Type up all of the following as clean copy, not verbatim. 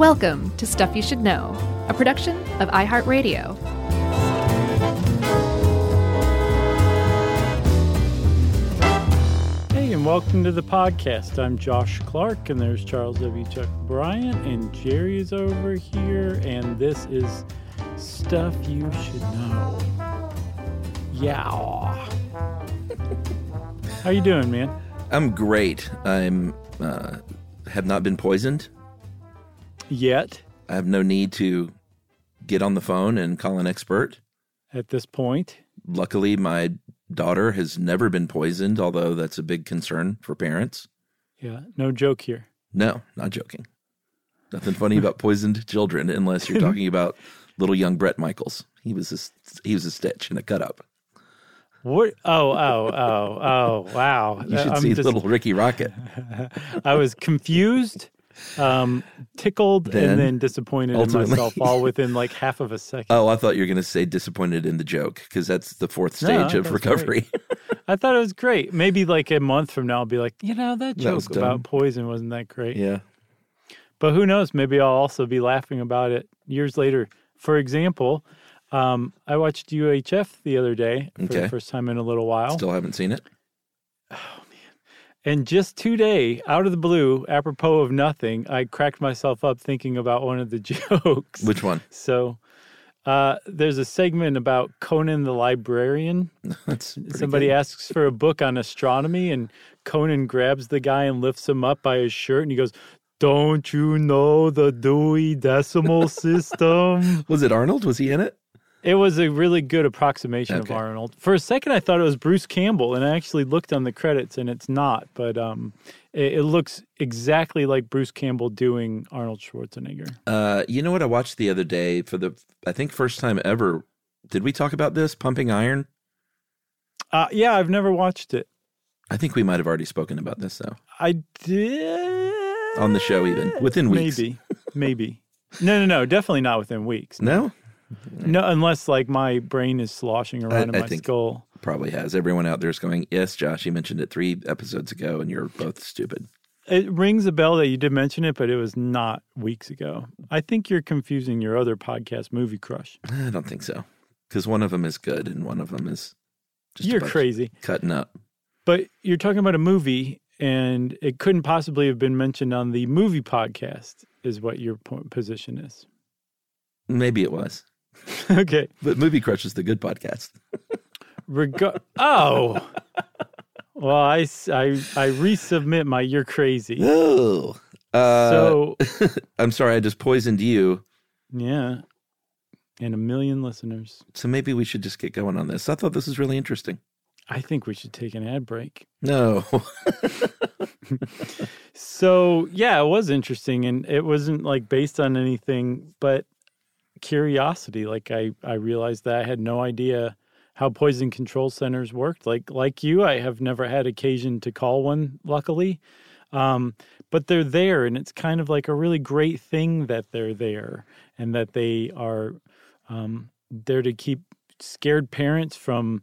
Welcome to Stuff You Should Know, a production of iHeartRadio. Hey, and welcome to the podcast. I'm Josh Clark, and there's Charles W. Chuck Bryant, and Jerry's over here, and this is Stuff You Should Know. Yeah. How you doing, man? I'm great. I have not been poisoned. Yet. I have no need to get on the phone and call an expert. At this point. Luckily, my daughter has never been poisoned, although that's a big concern for parents. Yeah, no joke here. No, not joking. Nothing funny about poisoned children, unless you're talking about little young Brett Michaels. He was a stitch and a cut up. What? Oh, wow. You should see little Ricky Rocket. I was confused, tickled, and then disappointed ultimately in myself, all within like half of a second. Oh, I thought you were going to say disappointed in the joke, because that's the fourth stage of recovery. I thought it was great. Maybe like a month from now, I'll be like, that joke about poison wasn't that great. Yeah. But who knows? Maybe I'll also be laughing about it years later. For example, I watched UHF the other day for the first time in a little while. Still haven't seen it. Oh, man. And just today, out of the blue, apropos of nothing, I cracked myself up thinking about one of the jokes. Which one? So there's a segment about Conan the Librarian. That's somebody good. Asks for a book on astronomy, and Conan grabs the guy and lifts him up by his shirt, and he goes, "Don't you know the Dewey Decimal System?" Was it Arnold? Was he in it? It was a really good approximation of Arnold. For a second, I thought it was Bruce Campbell, and I actually looked on the credits, and it's not. But it looks exactly like Bruce Campbell doing Arnold Schwarzenegger. You know what I watched the other day for the, I think, first time ever? Did we talk about this? Pumping Iron? Yeah, I've never watched it. I think we might have already spoken about this, though. I did. On the show, even within weeks, maybe. No, definitely not within weeks. No, unless like my brain is sloshing around in my skull. Probably has. Everyone out there is going, "Yes, Josh, you mentioned it 3 episodes ago, and you're both stupid." It rings a bell that you did mention it, but it was not weeks ago. I think you're confusing your other podcast, Movie Crush. I don't think so, because one of them is good and one of them is just you're crazy cutting up. But you're talking about a movie. And it couldn't possibly have been mentioned on the movie podcast, is what your position is. Maybe it was. Okay. But Movie Crush is the good podcast. Oh. Well, I resubmit my you're crazy. Oh. I'm sorry, I just poisoned you. Yeah. And a million listeners. So maybe we should just get going on this. I thought this was really interesting. I think we should take an ad break. No. So, yeah, it was interesting, and it wasn't, like, based on anything but curiosity. Like, I realized that I had no idea how poison control centers worked. Like you, I have never had occasion to call one, luckily. But they're there, and it's kind of like a really great thing that they're there and that they are there to keep scared parents from,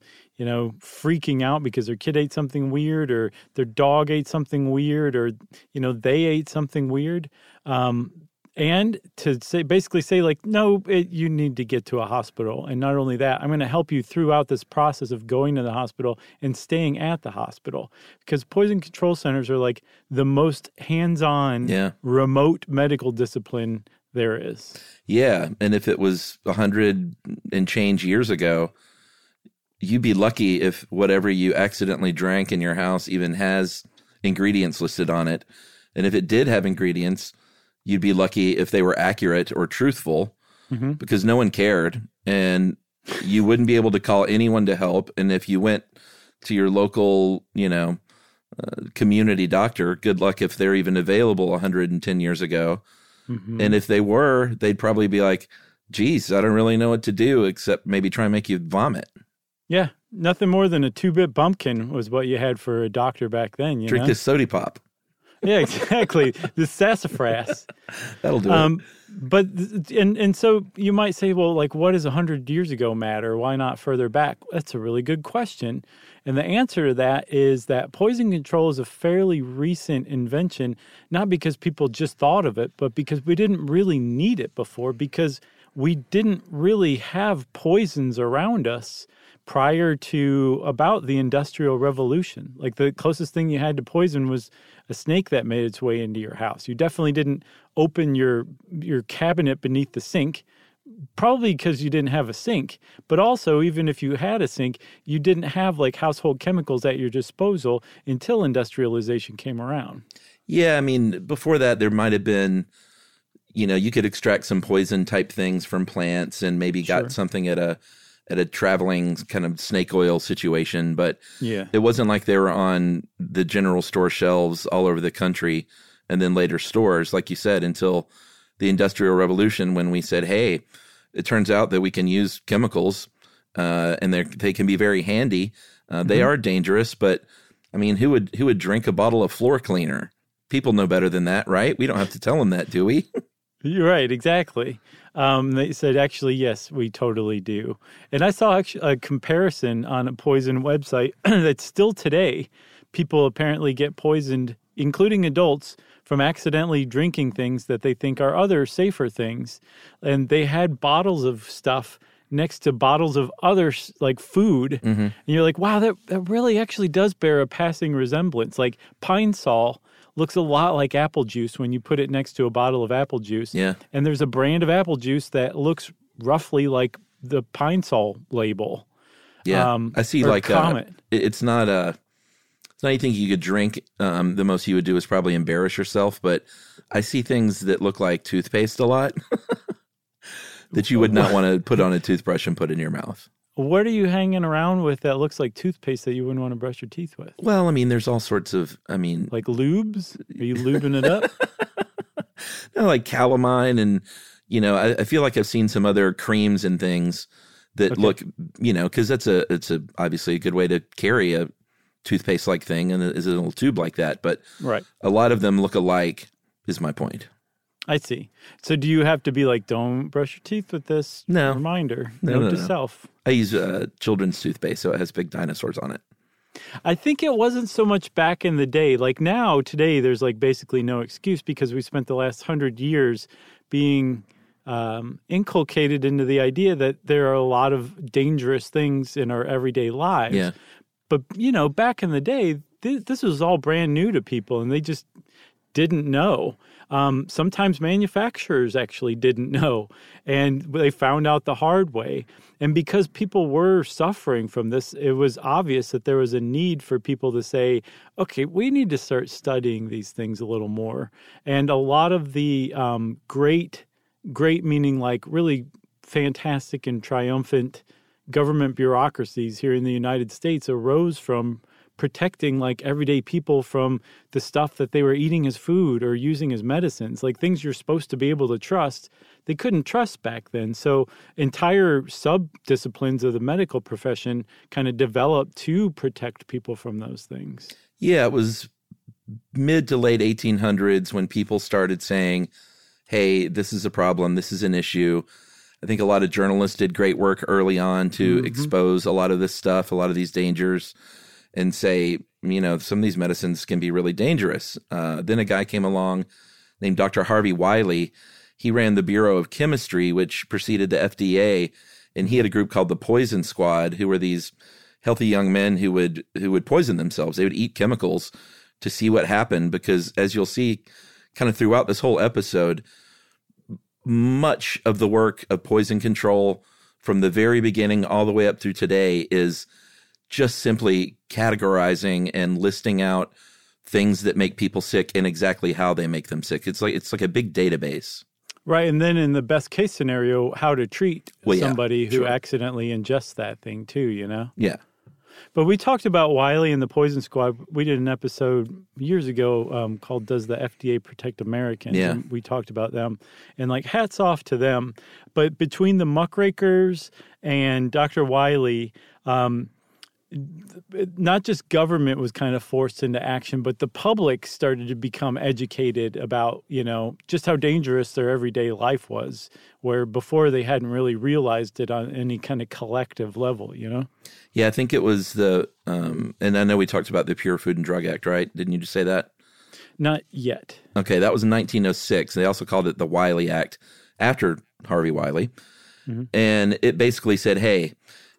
freaking out because their kid ate something weird or their dog ate something weird or, they ate something weird. And to say like, no, you need to get to a hospital. And not only that, I'm going to help you throughout this process of going to the hospital and staying at the hospital, because poison control centers are like the most hands-on remote medical discipline there is. Yeah, and if it was 100 and change years ago, you'd be lucky if whatever you accidentally drank in your house even has ingredients listed on it. And if it did have ingredients, you'd be lucky if they were accurate or truthful, because no one cared, and you wouldn't be able to call anyone to help. And if you went to your local, community doctor, good luck if they're even available 110 years ago. Mm-hmm. And if they were, they'd probably be like, geez, I don't really know what to do except maybe try and make you vomit. Yeah, nothing more than a 2-bit bumpkin was what you had for a doctor back then. Drink this soda pop. Yeah, exactly. The sassafras. That'll do it. But, and so you might say, well, like, what does 100 years ago matter? Why not further back? That's a really good question. And the answer to that is that poison control is a fairly recent invention, not because people just thought of it, but because we didn't really need it before, because we didn't really have poisons around us prior to about the Industrial Revolution. Like, the closest thing you had to poison was a snake that made its way into your house. You definitely didn't open your cabinet beneath the sink, probably because you didn't have a sink, but also even if you had a sink, you didn't have like household chemicals at your disposal until industrialization came around. Yeah, I mean, before that there might have been, you know, you could extract some poison type things from plants and maybe got something at a traveling kind of snake oil situation, but it wasn't like they were on the general store shelves all over the country and then later stores, like you said, until the Industrial Revolution, when we said, hey, it turns out that we can use chemicals and they can be very handy. They are dangerous, but I mean, who would drink a bottle of floor cleaner? People know better than that, right? We don't have to tell them that, do we? You're right, exactly. They said, actually, yes, we totally do. And I saw a comparison on a poison website that still today people apparently get poisoned, including adults, from accidentally drinking things that they think are other safer things. And they had bottles of stuff next to bottles of other, like, food. Mm-hmm. And you're like, wow, that really actually does bear a passing resemblance. Like, Pine Sol looks a lot like apple juice when you put it next to a bottle of apple juice. Yeah. And there's a brand of apple juice that looks roughly like the Pine Sol label. Yeah, I see, like, Comet. It's not anything you could drink. The most you would do is probably embarrass yourself. But I see things that look like toothpaste a lot that you would not want to put on a toothbrush and put in your mouth. What are you hanging around with that looks like toothpaste that you wouldn't want to brush your teeth with? Well, I mean, there's all sorts of, like lubes? Are you lubing it up? No, like calamine and, you know, I feel like I've seen some other creams and things that look, you know, because it's obviously a good way to carry a toothpaste-like thing and is a little tube like that, but a lot of them look alike is my point. I see. So do you have to be like, don't brush your teeth with this reminder? No, self. I use children's toothpaste, so it has big dinosaurs on it. I think it wasn't so much back in the day. Like now, today, there's like basically no excuse because we spent the last 100 years being inculcated into the idea that there are a lot of dangerous things in our everyday lives. Yeah. But, you know, back in the day, this was all brand new to people, and they just didn't know. Sometimes manufacturers actually didn't know, and they found out the hard way. And because people were suffering from this, it was obvious that there was a need for people to say, okay, we need to start studying these things a little more. And a lot of the great meaning like really fantastic and triumphant government bureaucracies here in the United States arose from protecting like everyday people from the stuff that they were eating as food or using as medicines, like things you're supposed to be able to trust. They couldn't trust back then. So entire sub-disciplines of the medical profession kind of developed to protect people from those things. Yeah, it was mid to late 1800s when people started saying, hey, this is a problem, this is an issue. I think a lot of journalists did great work early on to expose a lot of this stuff, a lot of these dangers, and say, you know, some of these medicines can be really dangerous. Then a guy came along named Dr. Harvey Wiley. He ran the Bureau of Chemistry, which preceded the FDA, and he had a group called the Poison Squad, who were these healthy young men who would poison themselves. They would eat chemicals to see what happened because, as you'll see kind of throughout this whole episode, much of the work of poison control from the very beginning all the way up through today is just simply categorizing and listing out things that make people sick and exactly how they make them sick. It's like a big database. Right, and then in the best case scenario, how to treat somebody who accidentally ingests that thing too, you know? Yeah. But we talked about Wiley and the Poison Squad. We did an episode years ago called Does the FDA Protect Americans? Yeah. And we talked about them. And, like, hats off to them. But between the muckrakers and Dr. Wiley, not just government was kind of forced into action, but the public started to become educated about, you know, just how dangerous their everyday life was, where before they hadn't really realized it on any kind of collective level, you know? Yeah, I think it was the, and I know we talked about the Pure Food and Drug Act, right? Didn't you just say that? Not yet. Okay, that was in 1906. They also called it the Wiley Act after Harvey Wiley. Mm-hmm. And it basically said, hey,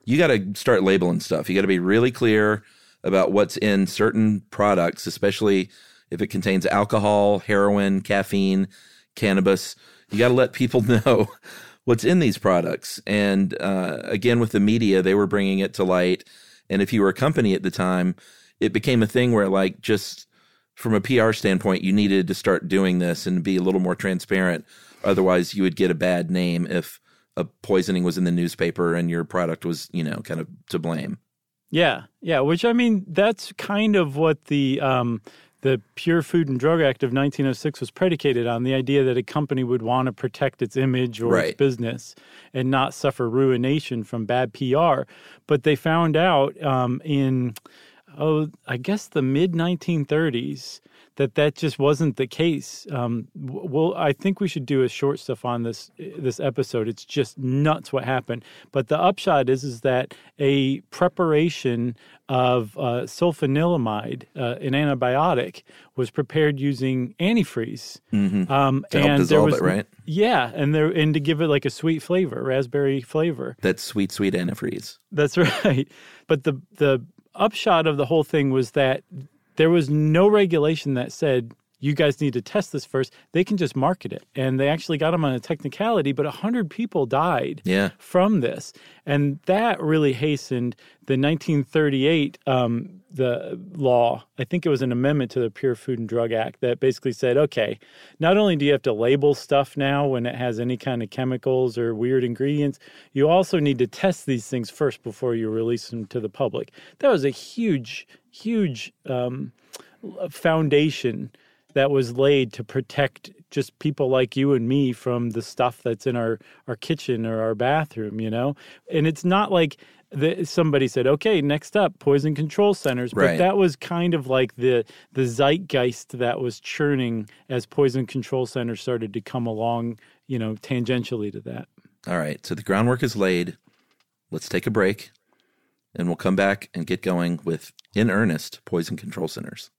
you got to start labeling stuff. You got to be really clear about what's in certain products, especially if it contains alcohol, heroin, caffeine, cannabis. You got to let people know what's in these products. And again, with the media, they were bringing it to light. And if you were a company at the time, it became a thing where, like, just from a PR standpoint, you needed to start doing this and be a little more transparent. Otherwise, you would get a bad name if a poisoning was in the newspaper and your product was, you know, kind of to blame. Yeah. Yeah. Which, I mean, that's kind of what the Pure Food and Drug Act of 1906 was predicated on, the idea that a company would want to protect its image or its business and not suffer ruination from bad PR. But they found out in the mid-1930s, that just wasn't the case. Well, I think we should do a short stuff on this episode. It's just nuts what happened. But the upshot is that a preparation of sulfanilamide, an antibiotic, was prepared using antifreeze. Mm-hmm. To help dissolve it, right? Yeah, and to give it like a sweet flavor, raspberry flavor. That's sweet, sweet antifreeze. That's right. But the upshot of the whole thing was that there was no regulation that said, you guys need to test this first. They can just market it. And they actually got them on a technicality, but 100 people died from this. And that really hastened the 1938 the law. I think it was an amendment to the Pure Food and Drug Act that basically said, okay, not only do you have to label stuff now when it has any kind of chemicals or weird ingredients, you also need to test these things first before you release them to the public. That was a huge foundation that was laid to protect just people like you and me from the stuff that's in our kitchen or our bathroom, you know? And it's not like somebody said, okay, next up, poison control centers. Right. But that was kind of like the zeitgeist that was churning as poison control centers started to come along, you know, tangentially to that. All right, so the groundwork is laid. Let's take a break, and we'll come back and get going with, in earnest, poison control centers.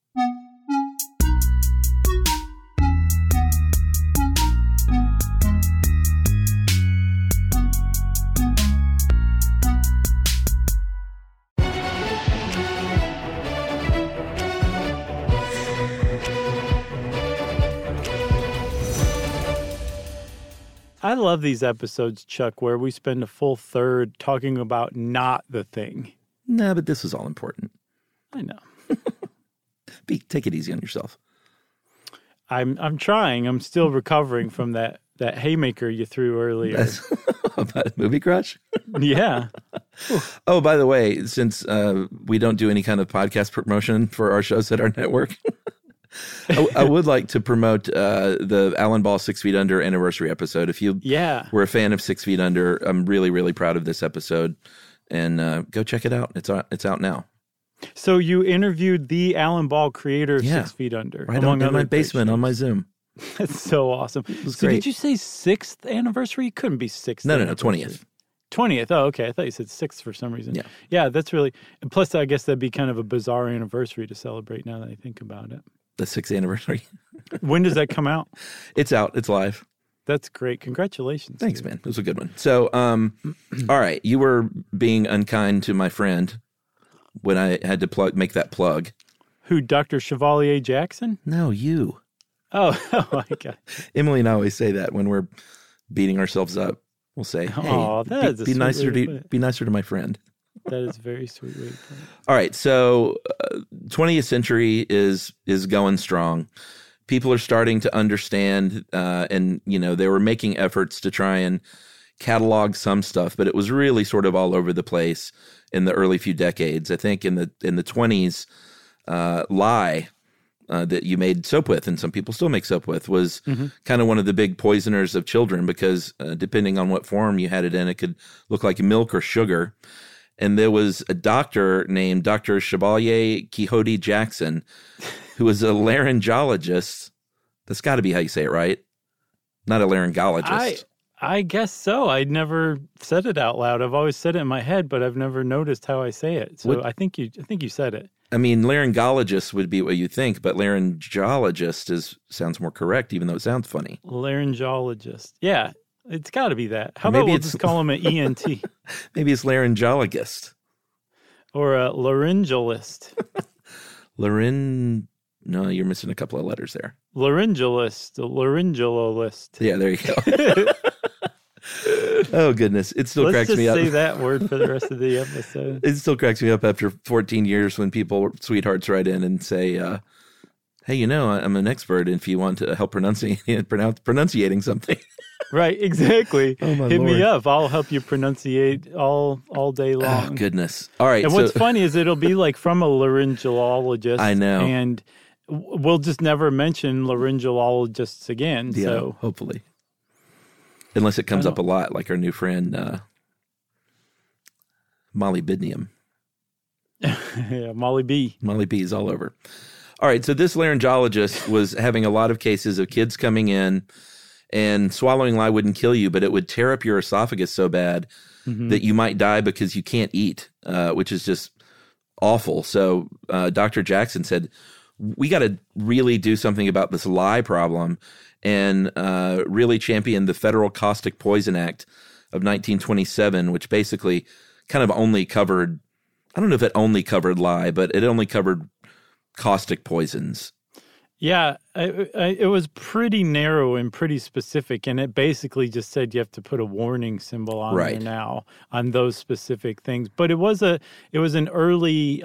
I love these episodes, Chuck, where we spend a full third talking about not the thing. Nah, but this is all important. I know. Take it easy on yourself. I'm trying. I'm still recovering from that haymaker you threw earlier. That's about Movie Crush? Yeah. Oh, by the way, since we don't do any kind of podcast promotion for our shows at our network, I would like to promote the Alan Ball 6 Feet Under anniversary episode. If you were a fan of 6 Feet Under, I'm really, really proud of this episode. And go check it out. It's out now. So you interviewed the Alan Ball creator of 6 Feet Under. Right, among in my basement on my Zoom. That's so awesome. It was great. Did you say 6th anniversary? It couldn't be 6th. No, 20th. 20th. Oh, okay. I thought you said 6th for some reason. Yeah, that's really – plus I guess that'd be kind of a bizarre anniversary to celebrate now that I think about it. The 6th anniversary. When does that come out? It's out. It's live. That's great. Congratulations. Thanks, man. It was a good one. So, all right. You were being unkind to my friend when I had to make that plug. Who, Dr. Chevalier Jackson? No, you. Oh my God. Emily and I always say that when we're beating ourselves up. We'll say, hey, be nicer to my friend. That is very sweet. All right, so 20th century is going strong. People are starting to understand, and you know they were making efforts to try and catalog some stuff, but it was really sort of all over the place in the early few decades. I think in the 20s, lye that you made soap with, and some people still make soap with, was kind of one of the big poisoners of children because depending on what form you had it in, it could look like milk or sugar. And there was a doctor named Dr. Chevalier Quixote Jackson, who was a laryngologist. That's got to be how you say it, right? Not a laryngologist. I guess so. I never said it out loud. I've always said it in my head, but I've never noticed how I say it. So I think you said it. I mean, laryngologist would be what you think, but laryngologist sounds more correct, even though it sounds funny. Laryngologist. Yeah, it's got to be that. How about we'll just call him an ENT? Maybe it's laryngologist. Or a laryngealist. No, you're missing a couple of letters there. Laryngealist. Yeah, there you go. Oh, goodness. It still cracks me up. Let's just say that word for the rest of the episode. It still cracks me up after 14 years when people, sweethearts, write in and say, hey, I'm an expert if you want to help pronunciating something. Right, exactly. Oh, my Hit Lord. Me up. I'll help you pronunciate all day long. Oh, goodness. All right. And what's funny is it'll be like from a laryngologist. I know. And we'll just never mention laryngologists again. Yeah, so hopefully. Unless it comes up a lot, like our new friend Molly Bidniam. Yeah, Molly B. Molly B is all over. All right, so this laryngologist was having a lot of cases of kids coming in and swallowing lye wouldn't kill you, but it would tear up your esophagus so bad that you might die because you can't eat, which is just awful. So Dr. Jackson said, we got to really do something about this lye problem, and really championed the Federal Caustic Poison Act of 1927, which basically kind of only covered, I don't know if it only covered lye, but it only covered caustic poisons. Yeah, it was pretty narrow and pretty specific, and it basically just said you have to put a warning symbol on there now on those specific things. But it was an early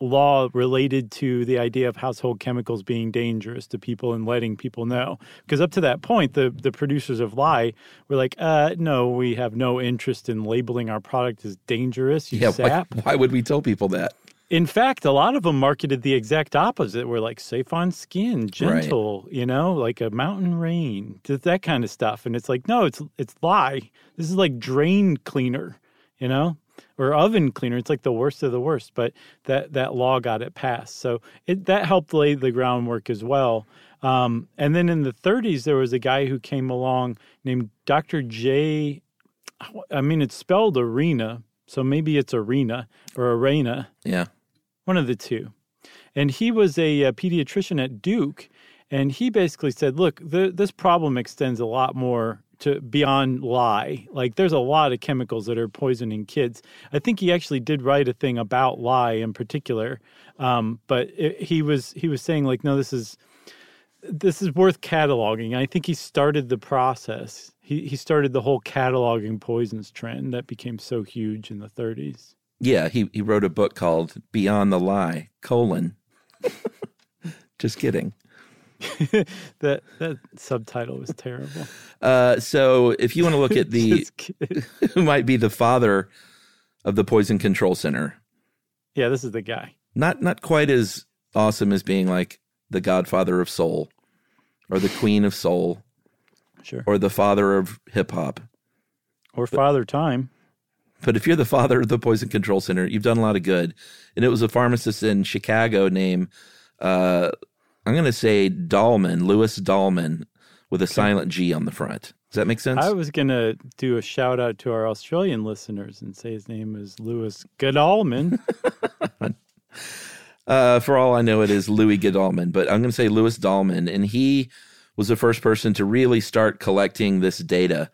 law related to the idea of household chemicals being dangerous to people and letting people know. Because up to that point, the producers of lye were like, no, we have no interest in labeling our product as dangerous, sap. Why would we tell people that? In fact, a lot of them marketed the exact opposite. We're like, safe on skin, gentle, like a mountain rain, that kind of stuff. And it's like, no, it's lye. This is like drain cleaner, or oven cleaner. It's like the worst of the worst, but that law got it passed. So that helped lay the groundwork as well. And then in the 30s, there was a guy who came along named Dr. J. I mean, it's spelled Arena, so maybe it's Arena or Arena. Yeah. One of the two. And he was a pediatrician at Duke, and he basically said, look, this problem extends a lot more to beyond lye. Like, there's a lot of chemicals that are poisoning kids. I think he actually did write a thing about lye in particular, but he was saying, like, no, this is worth cataloging. I think he started the process. He started the whole cataloging poisons trend that became so huge in the 30s. Yeah, he wrote a book called Beyond the Lye, : Just kidding. that subtitle was terrible. So if you want to look at who might be the father of the Poison Control Center. Yeah, this is the guy. Not quite as awesome as being like the godfather of soul or the queen of soul. Sure. Or the father of hip-hop. Or Father Time. But if you're the father of the Poison Control Center, you've done a lot of good. And it was a pharmacist in Chicago named... I'm going to say Gdalman, Louis Gdalman, with a silent G on the front. Does that make sense? I was going to do a shout-out to our Australian listeners and say his name is Louis Gdalman. For all I know, it is Louis Gdalman, but I'm going to say Louis Gdalman. And he was the first person to really start collecting this data.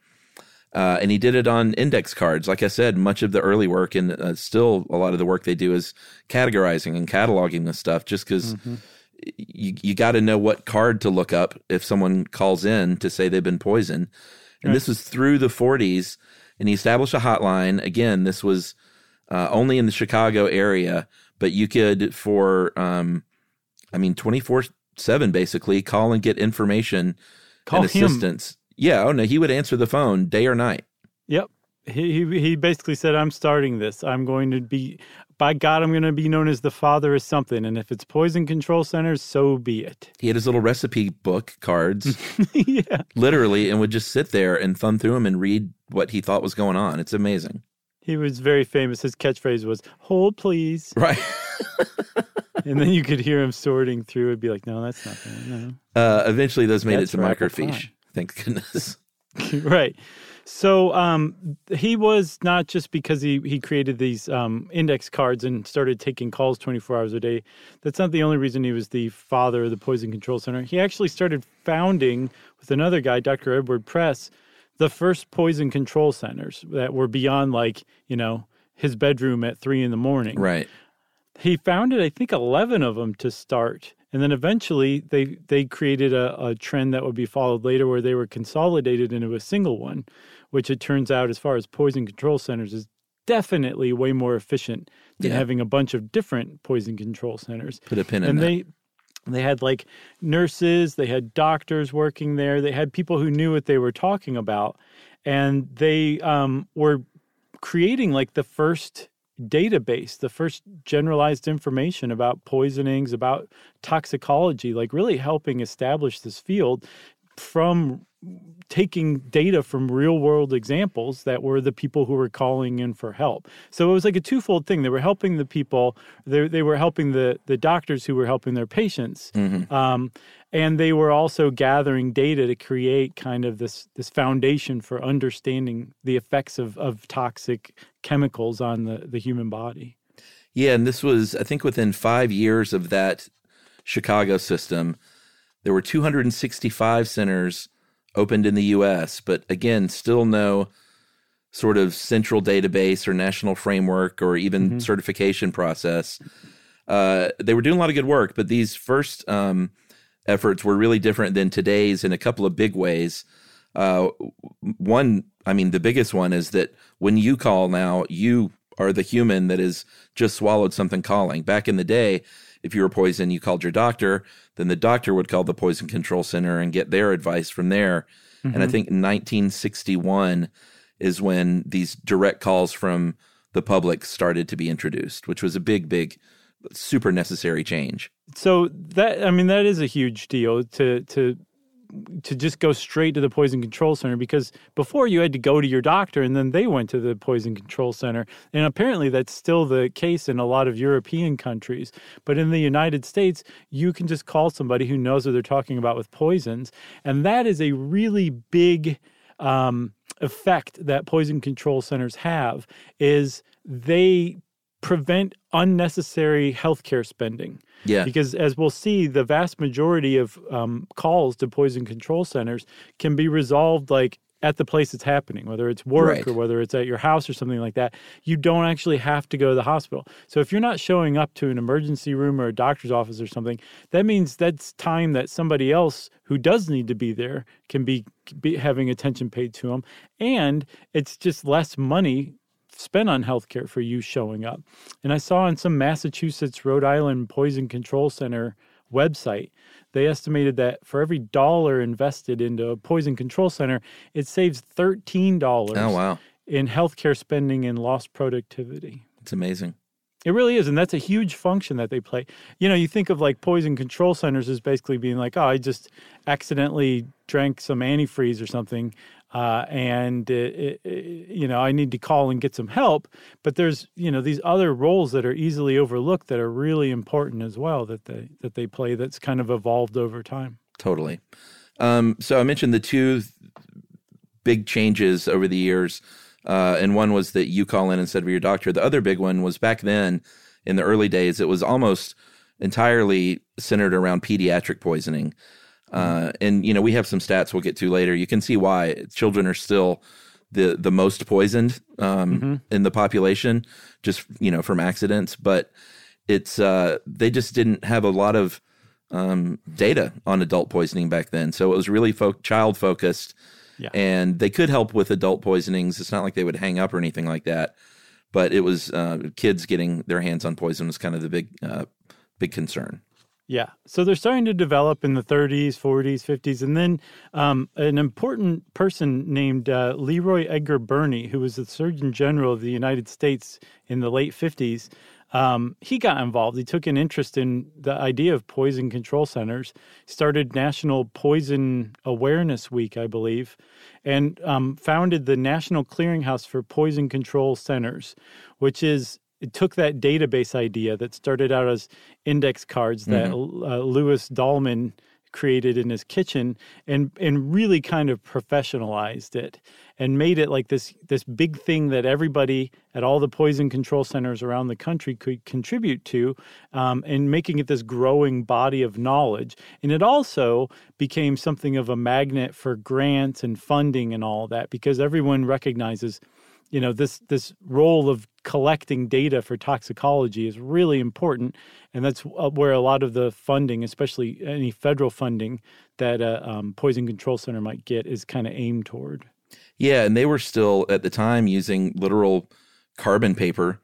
And he did it on index cards. Like I said, much of the early work and still a lot of the work they do is categorizing and cataloging this stuff just because... Mm-hmm. You got to know what card to look up if someone calls in to say they've been poisoned. And this was through the 40s, and he established a hotline. Again, this was only in the Chicago area, but you could for, 24/7 basically, call and get information and assistance. Him. Yeah, he would answer the phone day or night. Yep. He basically said, I'm starting this. I'm going to be... By God, I'm going to be known as the father of something, and if it's Poison Control Centers, so be it. He had his little recipe book cards, literally, and would just sit there and thumb through them and read what he thought was going on. It's amazing. He was very famous. His catchphrase was, "Hold, please." Right. And then you could hear him sorting through. It'd be like, no, that's nothing. No. Eventually, those made it to microfiche. Thank goodness. Right. So he was not just because he created these index cards and started taking calls 24 hours a day. That's not the only reason he was the father of the Poison Control Center. He actually started founding with another guy, Dr. Edward Press, the first poison control centers that were beyond, like, you know, his bedroom at 3 a.m. Right. He founded, I think, 11 of them to start. And then eventually they created a trend that would be followed later where they were consolidated into a single one, which it turns out, as far as poison control centers, is definitely way more efficient than having a bunch of different poison control centers. Put a pin in that. They had, like, nurses, they had doctors working there, they had people who knew what they were talking about, and they were creating, like, the first database, the first generalized information about poisonings, about toxicology, like, really helping establish this field from taking data from real-world examples that were the people who were calling in for help. So it was like a twofold thing. They were helping the people. They were helping the doctors who were helping their patients. Mm-hmm. And they were also gathering data to create kind of this foundation for understanding the effects of toxic chemicals on the human body. Yeah, and this was, I think, within 5 years of that Chicago system, there were 265 centers opened in the U.S., but again, still no sort of central database or national framework or even certification process. They were doing a lot of good work, but these first efforts were really different than today's in a couple of big ways. One, I mean, the biggest one is that when you call now, you are the human that has just swallowed something calling. Back in the day, if you were poisoned, you called your doctor, then the doctor would call the Poison Control Center and get their advice from there. Mm-hmm. And I think 1961 is when these direct calls from the public started to be introduced, which was a big, big, super necessary change. So that, I mean, that is a huge deal to just go straight to the Poison Control Center, because before you had to go to your doctor and then they went to the Poison Control Center. And apparently that's still the case in a lot of European countries. But in the United States, you can just call somebody who knows what they're talking about with poisons. And that is a really big effect that poison control centers have, is they prevent unnecessary healthcare spending. Yeah. Because as we'll see, the vast majority of calls to poison control centers can be resolved, like, at the place it's happening, whether it's work or whether it's at your house or something like that. You don't actually have to go to the hospital. So if you're not showing up to an emergency room or a doctor's office or something, that means that's time that somebody else who does need to be there can be having attention paid to them. And it's just less money spent on healthcare for you showing up. And I saw on some Massachusetts, Rhode Island Poison Control Center website, they estimated that for every dollar invested into a poison control center, it saves $13 in healthcare spending and lost productivity. It's amazing. It really is, and that's a huge function that they play. You know, you think of, like, poison control centers as basically being like, oh, I just accidentally drank some antifreeze or something, and, you know, I need to call and get some help. But there's, you know, these other roles that are easily overlooked that are really important as well that they play, that's kind of evolved over time. Totally. So I mentioned the two big changes over the years. And one was that you call in instead of your doctor. The other big one was back then, in the early days, it was almost entirely centered around pediatric poisoning. And, you know, we have some stats we'll get to later. You can see why children are still the most poisoned in the population, just, you know, from accidents. But it's they just didn't have a lot of data on adult poisoning back then. So it was really child-focused. Yeah. And they could help with adult poisonings. It's not like they would hang up or anything like that. But it was kids getting their hands on poison was kind of the big concern. Yeah. So they're starting to develop in the 30s, 40s, 50s. And then an important person named Leroy Edgar Burney, who was the Surgeon General of the United States in the late 50s, He got involved. He took an interest in the idea of poison control centers, started National Poison Awareness Week, I believe, and founded the National Clearinghouse for Poison Control Centers, which is, it took that database idea that started out as index cards that Louis Gdalman created in his kitchen and really kind of professionalized it and made it like this big thing that everybody at all the poison control centers around the country could contribute to, and making it this growing body of knowledge. And it also became something of a magnet for grants and funding and all that, because everyone recognizes, you know, this role of collecting data for toxicology is really important, and that's where a lot of the funding, especially any federal funding that Poison Control Center might get, is kind of aimed toward. Yeah, and they were still, at the time, using literal carbon paper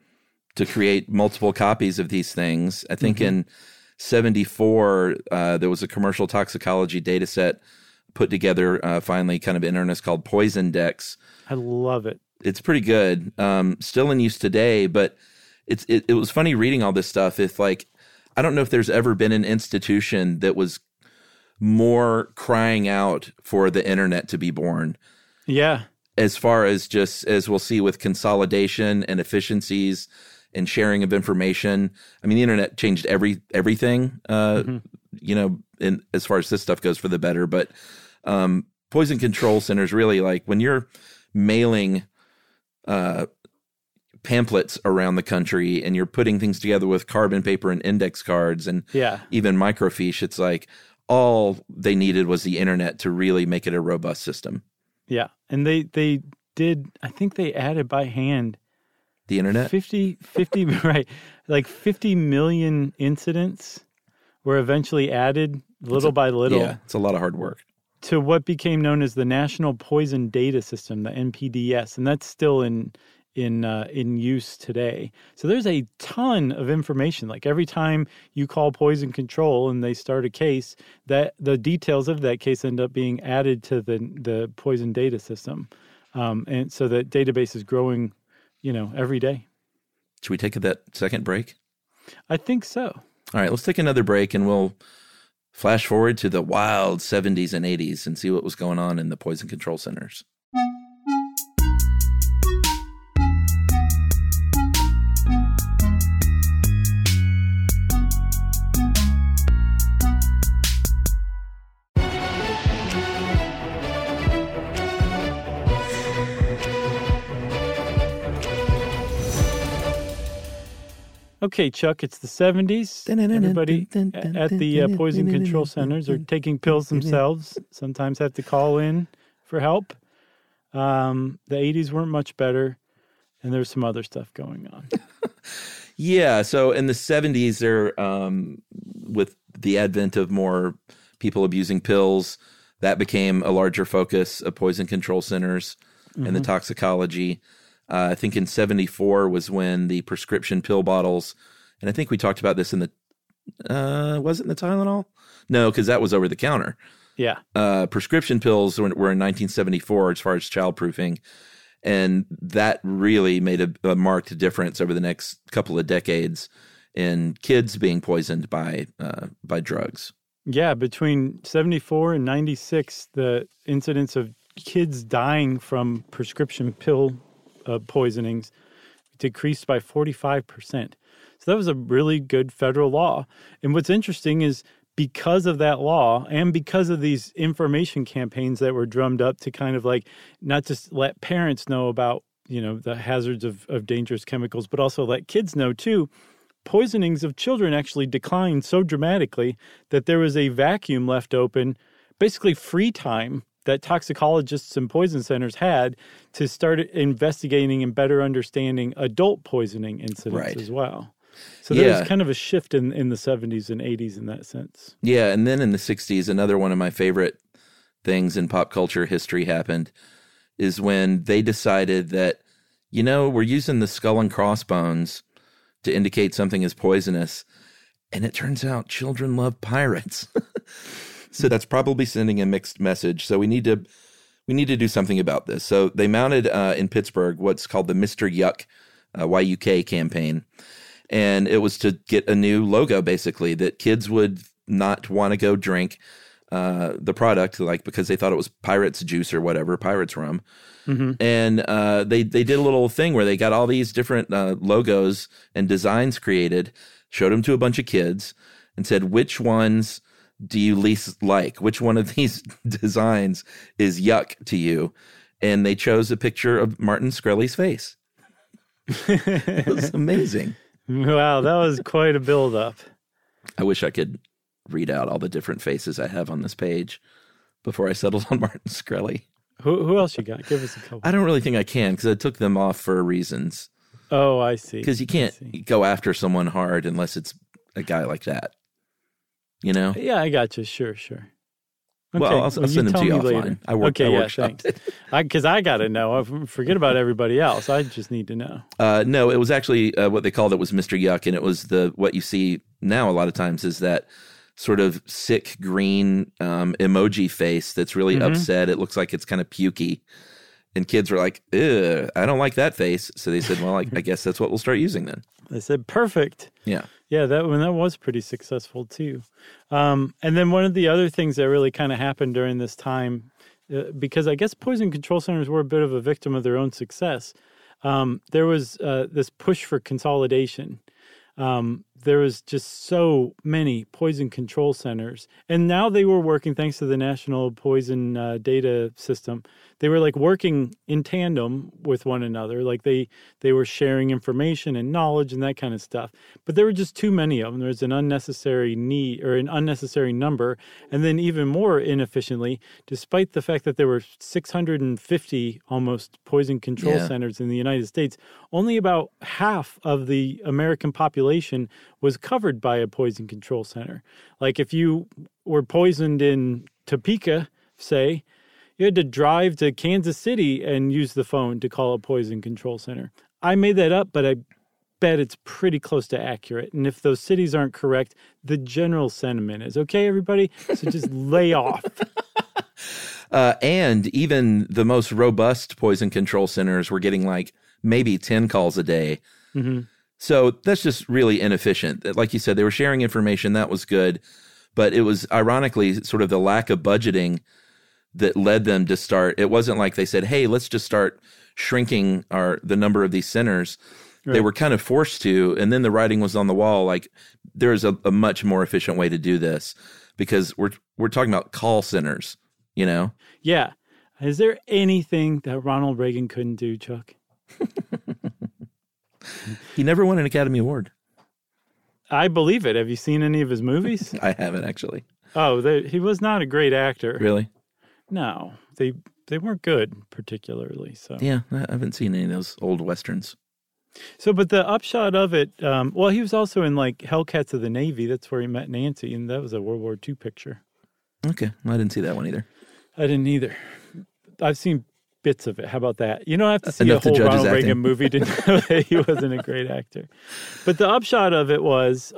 to create multiple copies of these things. I think in 1974, there was a commercial toxicology data set put together, finally kind of in earnest, called Poisondex. I love it. It's pretty good, still in use today, but it was funny reading all this stuff. If, like, I don't know if there's ever been an institution that was more crying out for the internet to be born. Yeah. As far as just, as we'll see with consolidation and efficiencies and sharing of information. I mean, the internet changed everything, you know, in, as far as this stuff goes, for the better. But poison control centers really, like, when you're mailing pamphlets around the country and you're putting things together with carbon paper and index cards and even microfiche, it's like all they needed was the internet to really make it a robust system. Yeah. And they did, I think they added by hand the internet 50 right, like 50 million incidents were eventually added little by little. Yeah, it's a lot of hard work. To what became known as the National Poison Data System, the NPDS, and that's still in use today. So there's a ton of information. Like, every time you call poison control and they start a case, that the details of that case end up being added to the poison data system, and so the database is growing, you know, every day. Should we take that second break? I think so. All right, let's take another break, and we'll flash forward to the wild 70s and 80s and see what was going on in the poison control centers. Okay, Chuck, it's the 70s. Everybody at the poison control centers are taking pills themselves, sometimes have to call in for help. The 80s weren't much better, and there's some other stuff going on. Yeah, so in the 70s, there, with the advent of more people abusing pills, that became a larger focus of poison control centers and the toxicology. I think in 1974 was when the prescription pill bottles, and I think we talked about this in the, was it in the Tylenol? No, because that was over the counter. Yeah. Prescription pills were in 1974 as far as childproofing, and that really made a marked difference over the next couple of decades in kids being poisoned by drugs. Yeah, between 1974 and 1996, the incidence of kids dying from prescription pill poisonings decreased by 45%. So that was a really good federal law. And what's interesting is, because of that law and because of these information campaigns that were drummed up to kind of, like, not just let parents know about, you know, the hazards of dangerous chemicals, but also let kids know too, poisonings of children actually declined so dramatically that there was a vacuum left open, basically free time, that toxicologists and poison centers had to start investigating and better understanding adult poisoning incidents as well. So there was kind of a shift in the 70s and 80s in that sense. Yeah, and then in the 60s, another one of my favorite things in pop culture history happened is when they decided that, you know, we're using the skull and crossbones to indicate something is poisonous, and it turns out children love pirates. So that's probably sending a mixed message. So we need to do something about this. So they mounted in Pittsburgh what's called the Mr. Yuck, YUK campaign. And it was to get a new logo, basically, that kids would not want to go drink the product, like, because they thought it was Pirate's Juice or whatever, Pirate's Rum. Mm-hmm. And they did a little thing where they got all these different logos and designs created, showed them to a bunch of kids, and said, which ones do you least like? Which one of these designs is yuck to you? And they chose a picture of Martin Shkreli's face. It was amazing. Wow, that was quite a build-up. I wish I could read out all the different faces I have on this page before I settled on Martin Shkreli. Who else you got? Give us a couple. I don't really think I can, because I took them off for reasons. Oh, I see. Because you can't go after someone hard unless it's a guy like that. You know? Yeah, I got you. Sure. Okay. Well, I'll send them to you offline. Later. Thanks. Because I got to know. Forget about everybody else. I just need to know. No, it was actually what they called it was Mr. Yuck, and it was what you see now a lot of times is that sort of sick green emoji face that's really upset. It looks like it's kind of pukey. And kids were like, ew, I don't like that face. So they said, well, I guess that's what we'll start using then. They said, perfect. Yeah. Yeah, that was pretty successful too. And then one of the other things that really kind of happened during this time, because I guess poison control centers were a bit of a victim of their own success, there was this push for consolidation. There was just so many poison control centers. And now they were working, thanks to the National Poison Data System, they were like working in tandem with one another. Like they were sharing information and knowledge and that kind of stuff. But there were just too many of them. There was an unnecessary need or an unnecessary number. And then even more inefficiently, despite the fact that there were 650 almost poison control centers in the United States, only about half of the American population was covered by a poison control center. Like if you were poisoned in Topeka, say, you had to drive to Kansas City and use the phone to call a poison control center. I made that up, but I bet it's pretty close to accurate. And if those cities aren't correct, the general sentiment is, okay, everybody, so just lay off. And even the most robust poison control centers were getting like maybe 10 calls a day. Mm-hmm. So that's just really inefficient. Like you said, they were sharing information. That was good. But it was ironically sort of the lack of budgeting that led them to start. It wasn't like they said, hey, let's just start shrinking the number of these centers. Right. They were kind of forced to. And then the writing was on the wall. Like there is a much more efficient way to do this because we're talking about call centers, you know? Yeah. Is there anything that Ronald Reagan couldn't do, Chuck? He never won an Academy Award. I believe it. Have you seen any of his movies? I haven't, actually. Oh, he was not a great actor. Really? No. They weren't good, particularly. So yeah, I haven't seen any of those old Westerns. So, but the upshot of it, well, he was also in, like, Hellcats of the Navy. That's where he met Nancy, and that was a World War II picture. Okay. Well, I didn't see that one either. I didn't either. I've seen bits of it. How about that? You don't have to see a whole Ronald Reagan movie to know that he wasn't a great actor. But the upshot of it was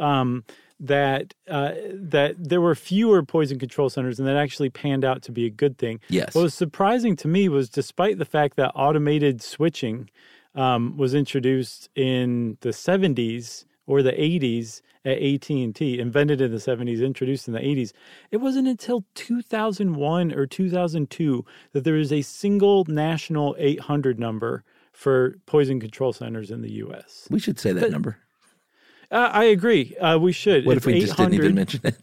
that there were fewer poison control centers, and that actually panned out to be a good thing. Yes. What was surprising to me was, despite the fact that automated switching was introduced in the 70s or the 80s at AT&T, invented in the 70s, introduced in the 80s, it wasn't until 2001 or 2002 that there was a single national 800 number for poison control centers in the U.S. We should say that number. I agree. We should. What if we just didn't even mention it?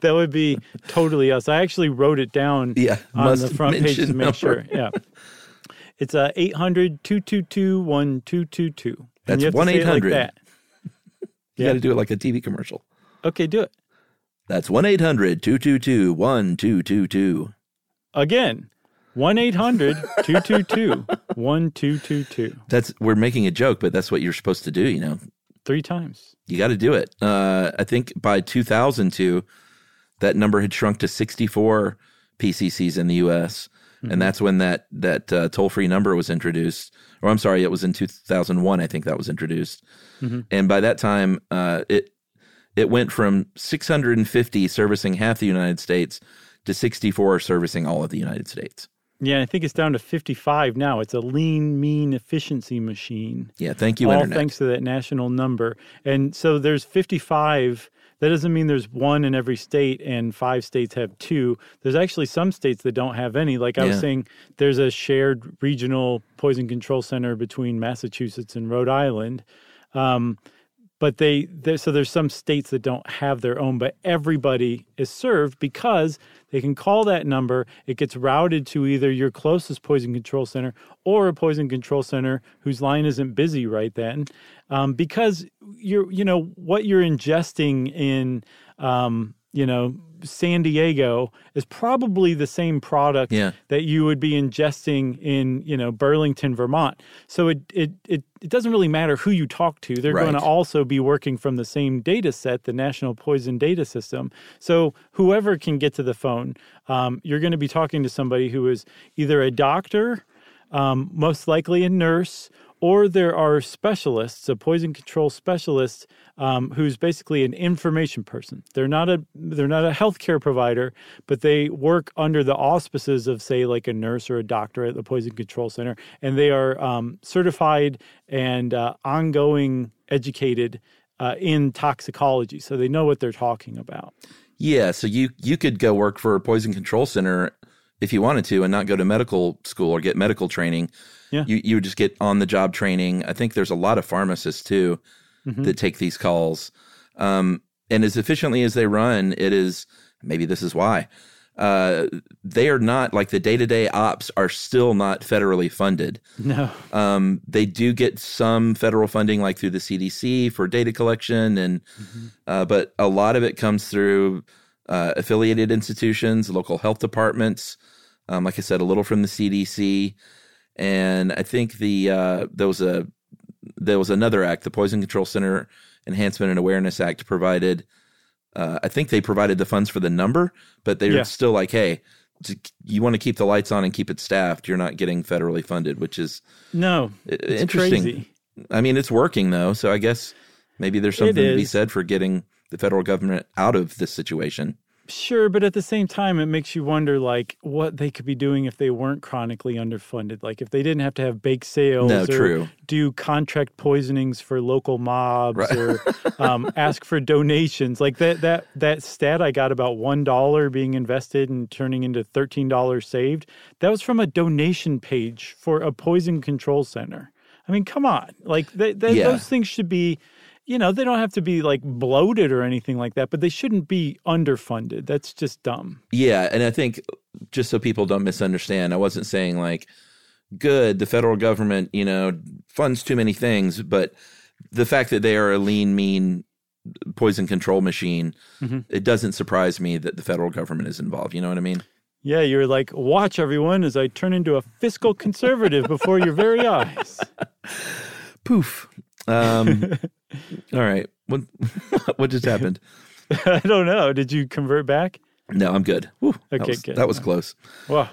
That would be totally us. I actually wrote it down on the front page to make sure. Yeah. It's 800-222-1222. That's 1-800. You got to do it like a TV commercial. Okay, do it. That's 1-800-222-1222. Again, 1-800-222-1222. We're making a joke, but that's what you're supposed to do, you know. 3 times. You got to do it. I think by 2002, that number had shrunk to 64 PCCs in the U.S., and that's when that toll-free number was introduced. Or I'm sorry, it was in 2001, I think that was introduced. Mm-hmm. And by that time, it went from 650 servicing half the United States to 64 servicing all of the United States. Yeah, I think it's down to 55 now. It's a lean, mean efficiency machine. Yeah, thank you, all Internet. All thanks to that national number. And so there's 55. That doesn't mean there's one in every state and 5 states have 2. There's actually some states that don't have any. Like I was saying, there's a shared regional poison control center between Massachusetts and Rhode Island. But so there's some states that don't have their own, but everybody is served because they can call that number. It gets routed to either your closest poison control center or a poison control center whose line isn't busy right then, because what you're ingesting in, San Diego is probably the same product that you would be ingesting in, Burlington, Vermont. So it doesn't really matter who you talk to. They're going to also be working from the same data set, the National Poison Data System. So whoever can get to the phone, you're going to be talking to somebody who is either a doctor, most likely a nurse, or there are specialists, a poison control specialist, who's basically an information person. They're not a healthcare provider, but they work under the auspices of, say, like a nurse or a doctor at the poison control center, and they are certified and ongoing educated in toxicology, so they know what they're talking about. Yeah, so you could go work for a poison control center if you wanted to and not go to medical school or get medical training. Yeah. You would just get on-the-job training. I think there's a lot of pharmacists, too, that take these calls. And as efficiently as they run, it is – maybe this is why. They are not – like the day-to-day ops are still not federally funded. No. They do get some federal funding, like through the CDC for data collection, and but a lot of it comes through affiliated institutions, local health departments, like I said, a little from the CDC. And I think there was another act, the Poison Control Center Enhancement and Awareness Act provided, I think they provided the funds for the number, but they were still like, hey, you want to keep the lights on and keep it staffed. You're not getting federally funded, which is it's interesting. Crazy. I mean, it's working though, so I guess maybe there's something to be said for getting the federal government out of this situation. Sure, but at the same time, it makes you wonder, like, what they could be doing if they weren't chronically underfunded. Like, if they didn't have to have bake sales do contract poisonings for local mobs or ask for donations. Like, that stat I got about $1 being invested and turning into $13 saved, that was from a donation page for a poison control center. I mean, come on. Like, those things should be... they don't have to be, like, bloated or anything like that, but they shouldn't be underfunded. That's just dumb. Yeah, and I think, just so people don't misunderstand, I wasn't saying, like, good, the federal government, funds too many things, but the fact that they are a lean, mean poison control machine, it doesn't surprise me that the federal government is involved. You know what I mean? Yeah, you're like, watch, everyone, as I turn into a fiscal conservative before your very eyes. Poof. All right. What just happened? I don't know. Did you convert back? No, I'm good. Woo, okay, good. That was close. Wow.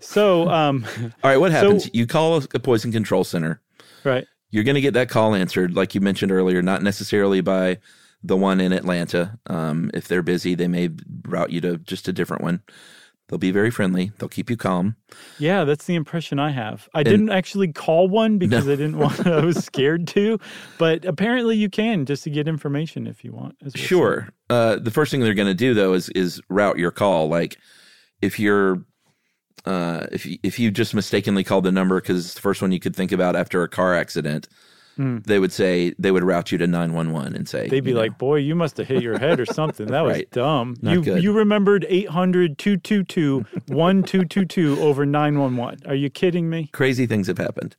So, all right, what happens? So, you call a poison control center. Right. You're going to get that call answered, like you mentioned earlier, not necessarily by the one in Atlanta. If they're busy, they may route you to just a different one. They'll be very friendly. They'll keep you calm. Yeah, that's the impression I have. I didn't actually call one because I didn't want to. I was scared to. But apparently you can just to get information if you want. Sure. The first thing they're going to do, though, is route your call. Like if you're if you just mistakenly called the number because it's the first one you could think about after a car accident, they would say – they would route you to 911 and say – they'd be like, boy, you must have hit your head or something. That was dumb. You remembered 800-222-1222 over 911. Are you kidding me? Crazy things have happened.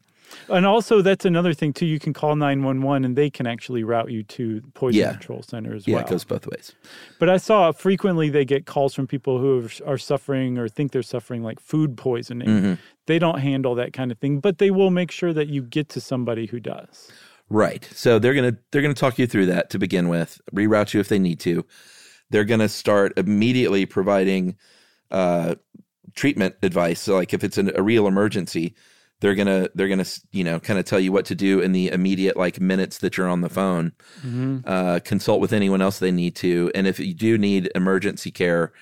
And also that's another thing too. You can call 911 and they can actually route you to poison control center as well. Yeah, it goes both ways. But I saw frequently they get calls from people who are suffering or think they're suffering like food poisoning. They don't handle that kind of thing, but they will make sure that you get to somebody who does. Right. So they're going to talk you through that to begin with, reroute you if they need to. They're going to start immediately providing treatment advice. So like if it's a real emergency, they're gonna kind of tell you what to do in the immediate like minutes that you're on the phone. Consult with anyone else they need to, and if you do need emergency care,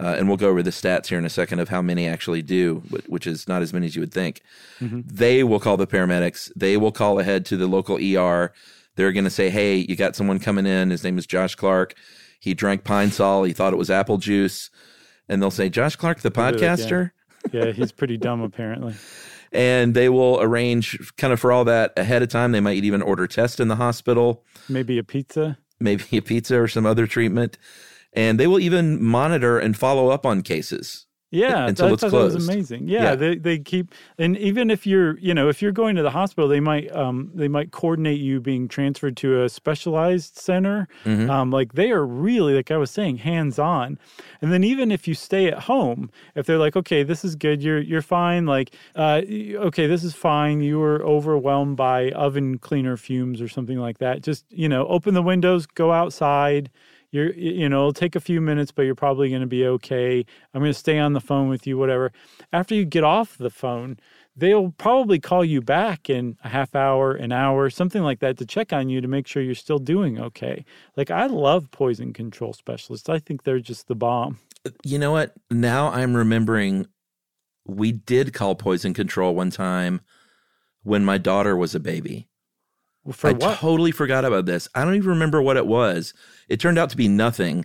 and we'll go over the stats here in a second of how many actually do, which is not as many as you would think. Mm-hmm. They will call the paramedics. They will call ahead to the local ER. They're going to say, hey, you got someone coming in. His name is Josh Clark. He drank Pine Sol. He thought it was apple juice. And they'll say, Josh Clark, the podcaster? Yeah, he's pretty dumb apparently. And they will arrange kind of for all that ahead of time. They might even order tests in the hospital. Maybe a pizza or some other treatment. And they will even monitor and follow up on cases. Yeah, until it's closed. That was amazing. Yeah, They keep, and even if you're, if you're going to the hospital, they might coordinate you being transferred to a specialized center. Mm-hmm. Like they are really, like I was saying, hands on. And then even if you stay at home, if they're like, okay, this is good, you're fine. Like, okay, this is fine. You were overwhelmed by oven cleaner fumes or something like that. Just open the windows, go outside. It'll take a few minutes, but you're probably going to be okay. I'm going to stay on the phone with you, whatever. After you get off the phone, they'll probably call you back in a half hour, an hour, something like that to check on you to make sure you're still doing okay. Like, I love poison control specialists. I think they're just the bomb. You know what? Now I'm remembering we did call poison control one time when my daughter was a baby. I totally forgot about this. I don't even remember what it was. It turned out to be nothing.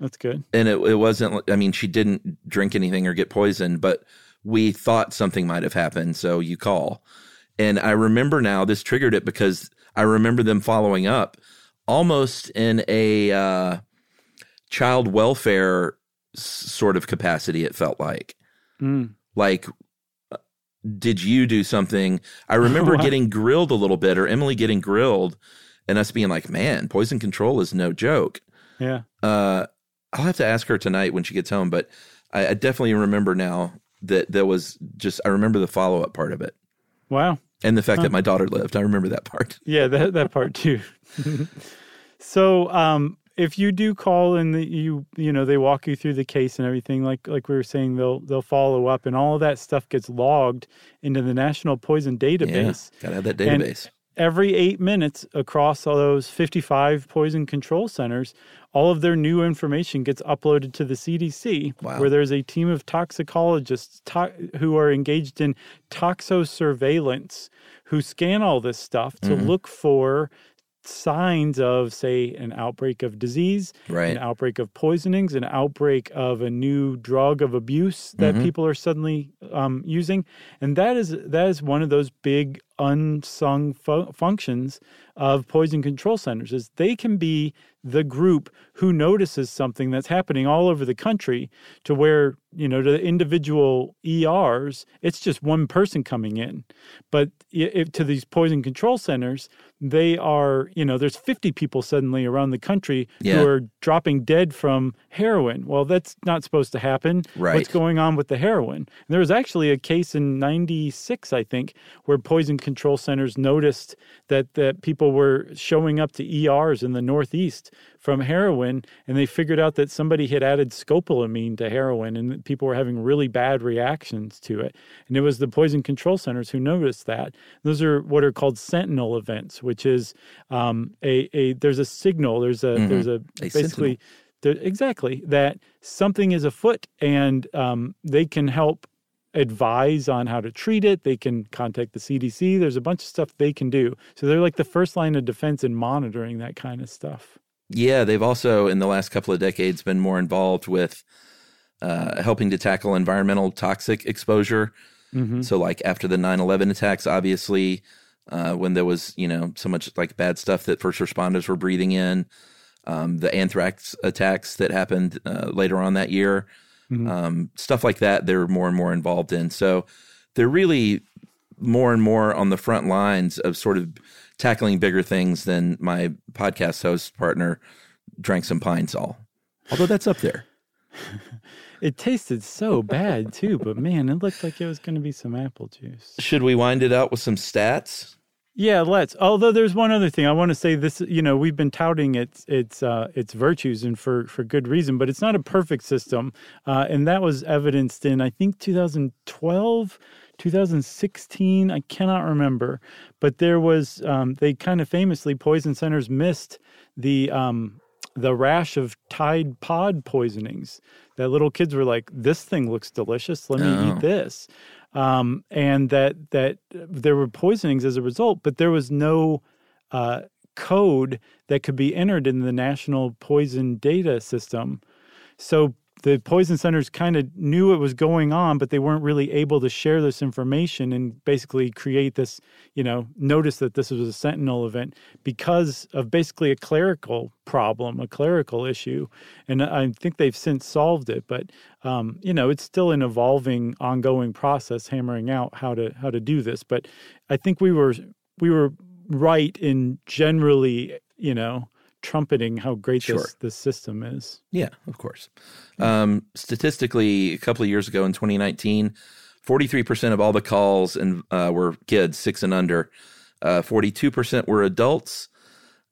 That's good. And it wasn't, she didn't drink anything or get poisoned, but we thought something might have happened, so you call. And I remember now, this triggered it because I remember them following up almost in a child welfare sort of capacity, it felt like. Mm. Like, did you do something? I remember getting grilled a little bit, or Emily getting grilled, and us being like, man, poison control is no joke. Yeah. I'll have to ask her tonight when she gets home, but I definitely remember now that there was just, I remember the follow-up part of it. Wow. And the fact that my daughter lived. I remember that part. Yeah, that part too. So, if you do call and they walk you through the case and everything, like we were saying, they'll follow up, and all of that stuff gets logged into the National Poison Database. Yeah, got to have that database. And every 8 minutes across all those 55 poison control centers, all of their new information gets uploaded to the CDC, where there's a team of toxicologists who are engaged in toxosurveillance, who scan all this stuff to look for signs of, say, an outbreak of disease, an outbreak of poisonings, an outbreak of a new drug of abuse that people are suddenly using. And that is one of those big unsung functions of poison control centers, is they can be the group who notices something that's happening all over the country, to where, to the individual ERs, it's just one person coming in. But to these poison control centers, they are, there's 50 people suddenly around the country who are dropping dead from heroin. Well, that's not supposed to happen. Right. What's going on with the heroin? And there was actually a case in 96, I think, where poison control centers noticed that people were showing up to ERs in the Northeast from heroin, and they figured out that somebody had added scopolamine to heroin, and people were having really bad reactions to it. And it was the poison control centers who noticed that. Those are what are called sentinel events, which is there's a signal, basically there, exactly, that something is afoot, and they can help advise on how to treat it. They can contact the CDC. There's a bunch of stuff they can do. So they're like the first line of defense in monitoring that kind of stuff. Yeah, they've also, in the last couple of decades, been more involved with helping to tackle environmental toxic exposure. Mm-hmm. So like after the 9/11 attacks, obviously, when there was, so much like bad stuff that first responders were breathing in, the anthrax attacks that happened later on that year. Mm-hmm. Stuff like that, they're more and more involved in. So they're really more and more on the front lines of sort of tackling bigger things than my podcast host partner drank some Pine Sol. Although that's up there. It tasted so bad too, but man, it looked like it was going to be some apple juice. Should we wind it out with some stats? Yeah, let's. Although there's one other thing I want to say. This, we've been touting its virtues, and for good reason, but it's not a perfect system, and that was evidenced in, I think, 2012, 2016. I cannot remember, but there was they kind of famously, poison centers missed the the rash of Tide Pod poisonings that little kids were like, this thing looks delicious. Let me eat this. And that there were poisonings as a result, but there was no code that could be entered in the National Poison Data System. So the poison centers kind of knew it was going on, but they weren't really able to share this information and basically create this, you know, notice that this was a sentinel event because of basically a clerical problem, a clerical issue. And I think they've since solved it, but, you know, it's still an evolving, ongoing process hammering out how to do this. But I think we were right in generally, you know, trumpeting how great this system is. Yeah, of course. Statistically, a couple of years ago in 2019, 43% of all the calls were kids 6 and under. 42% were adults.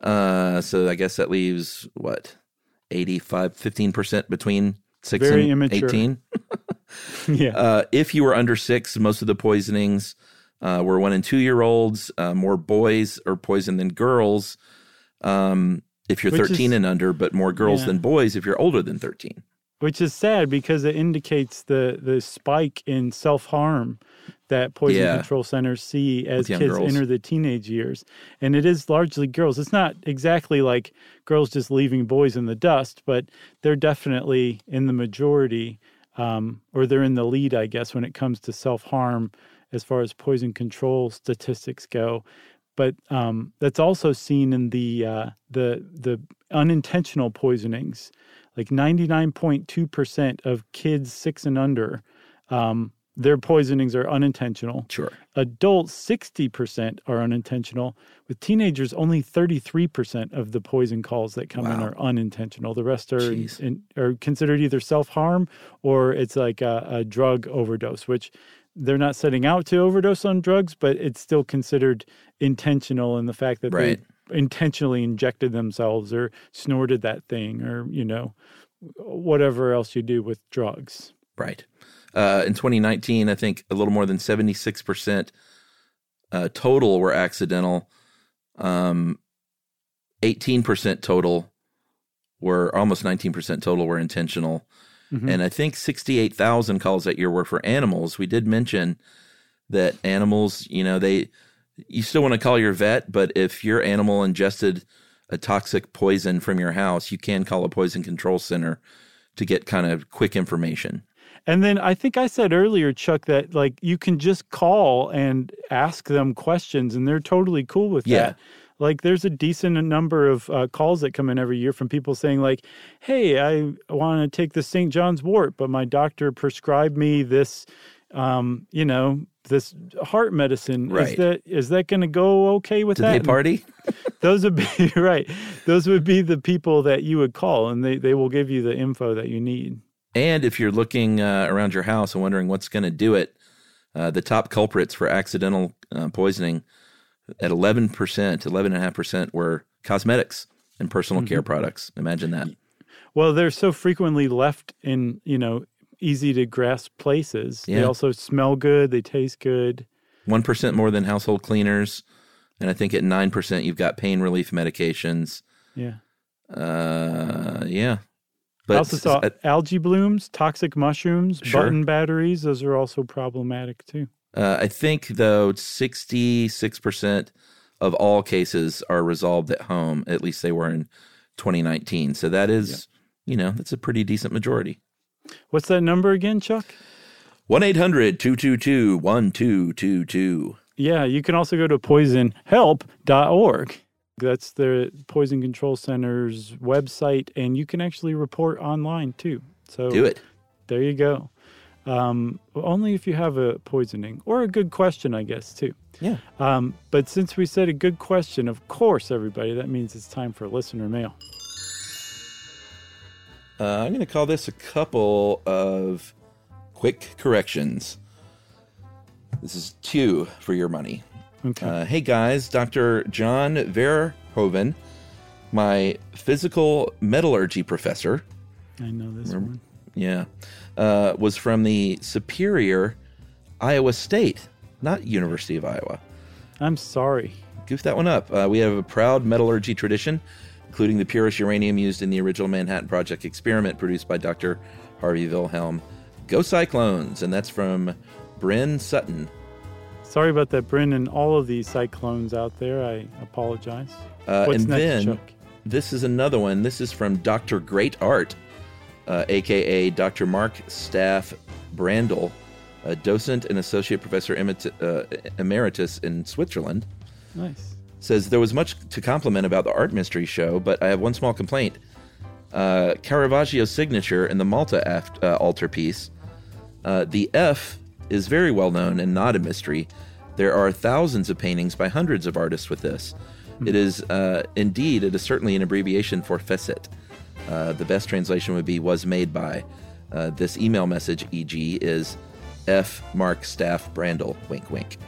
So I guess that leaves, 15% between 6 and immature. 18? Yeah. If you were under 6, most of the poisonings were 1 and 2-year-olds. More boys are poisoned than girls. If you're 13 and under, but more girls than boys if you're older than 13. Which is sad because it indicates the spike in self-harm that poison control centers see as kids enter the teenage years. And it is largely girls. It's not exactly like girls just leaving boys in the dust, but they're definitely in the majority, or they're in the lead, I guess, when it comes to self-harm as far as poison control statistics go. But that's also seen in the unintentional poisonings. Like 99.2% of kids 6 and under, their poisonings are unintentional. Sure. Adults, 60% are unintentional. With teenagers, only 33% of the poison calls that come in are unintentional. The rest are considered either self-harm or it's like a drug overdose, which they're not setting out to overdose on drugs, but it's still considered intentional in the fact that they intentionally injected themselves or snorted that thing or, you know, whatever else you do with drugs. Right. In 2019, I think a little more than 76% total were accidental. 18% total were, almost 19% total were intentional. Mm-hmm. And I think 68,000 calls that year were for animals. We did mention that animals, you know, you still want to call your vet, but if your animal ingested a toxic poison from your house, you can call a poison control center to get kind of quick information. And then I think I said earlier, Chuck, that like you can just call and ask them questions and they're totally cool with that. Like, there's a decent number of calls that come in every year from people saying, like, hey, I want to take the St. John's wort, but my doctor prescribed me this, you know, this heart medicine. Right. Is that going to go okay with that? Did they party? Those would be the people that you would call, and they will give you the info that you need. And if you're looking around your house and wondering what's going to do it, the top culprits for accidental poisoning at 11%, 11.5% were cosmetics and personal care products. Imagine that. Well, they're so frequently left in, you know, easy-to-grasp places. Yeah. They also smell good. They taste good. 1% more than household cleaners. And I think at 9% you've got pain relief medications. Yeah. But I also saw algae blooms, toxic mushrooms, button batteries. Those are also problematic, too. I think, though, 66% of all cases are resolved at home. At least they were in 2019. So that is, you know, that's a pretty decent majority. What's that number again, Chuck? 1-800-222-1222. Yeah, you can also go to poisonhelp.org. That's the Poison Control Center's website, and you can actually report online, too. So do it. There you go. Only if you have a poisoning or a good question, I guess, too. Yeah. But since we said a good question, of course, everybody, that means it's time for listener mail. I'm going to call this a couple of quick corrections. This is 2 for your money. Okay. Hey guys, Dr. John Verhoeven, my physical metallurgy professor. I know this one. Yeah. Was from the Superior Iowa State, not University of Iowa. I'm sorry. Goofed that one up. We have a proud metallurgy tradition including the purest uranium used in the original Manhattan Project experiment produced by Dr. Harvey Wilhelm. Go Cyclones! And that's from Bryn Sutton. Sorry about that, Bryn, and all of these cyclones out there. I apologize. What's next, Chuck? This is another one. This is from Dr. Great Art, a.k.a. Dr. Mark Staff Brandel, a docent and associate professor emeritus in Switzerland. Nice. Says, there was much to compliment about the art mystery show, but I have one small complaint. Caravaggio's signature in the Malta altarpiece, the F is very well known and not a mystery. There are thousands of paintings by hundreds of artists with this. Mm-hmm. It is certainly an abbreviation for facet. The best translation would be was made by. This email message, e.g., is F. Mark Staff Brandel, wink, wink.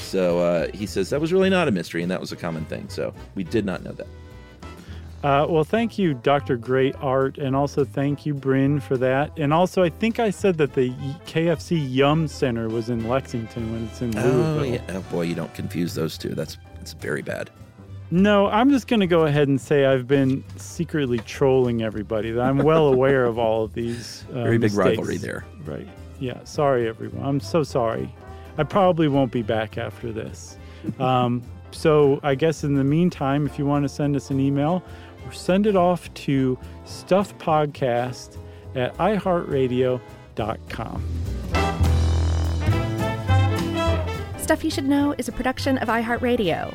So he says that was really not a mystery, and that was a common thing. So we did not know that. Well, thank you, Dr. Great Art, and also thank you, Bryn, for that. And also, I think I said that the KFC Yum Center was in Lexington when it's in Louisville. Yeah. Oh, boy, you don't confuse those two. That's very bad. No, I'm just going to go ahead and say I've been secretly trolling everybody. I'm well aware of all of these very big mistakes. Rivalry there. Right. Yeah, sorry, everyone. I'm so sorry. I probably won't be back after this. So I guess in the meantime, if you want to send us an email, send it off to stuffpodcast@iheartradio.com. Stuff You Should Know is a production of iHeartRadio.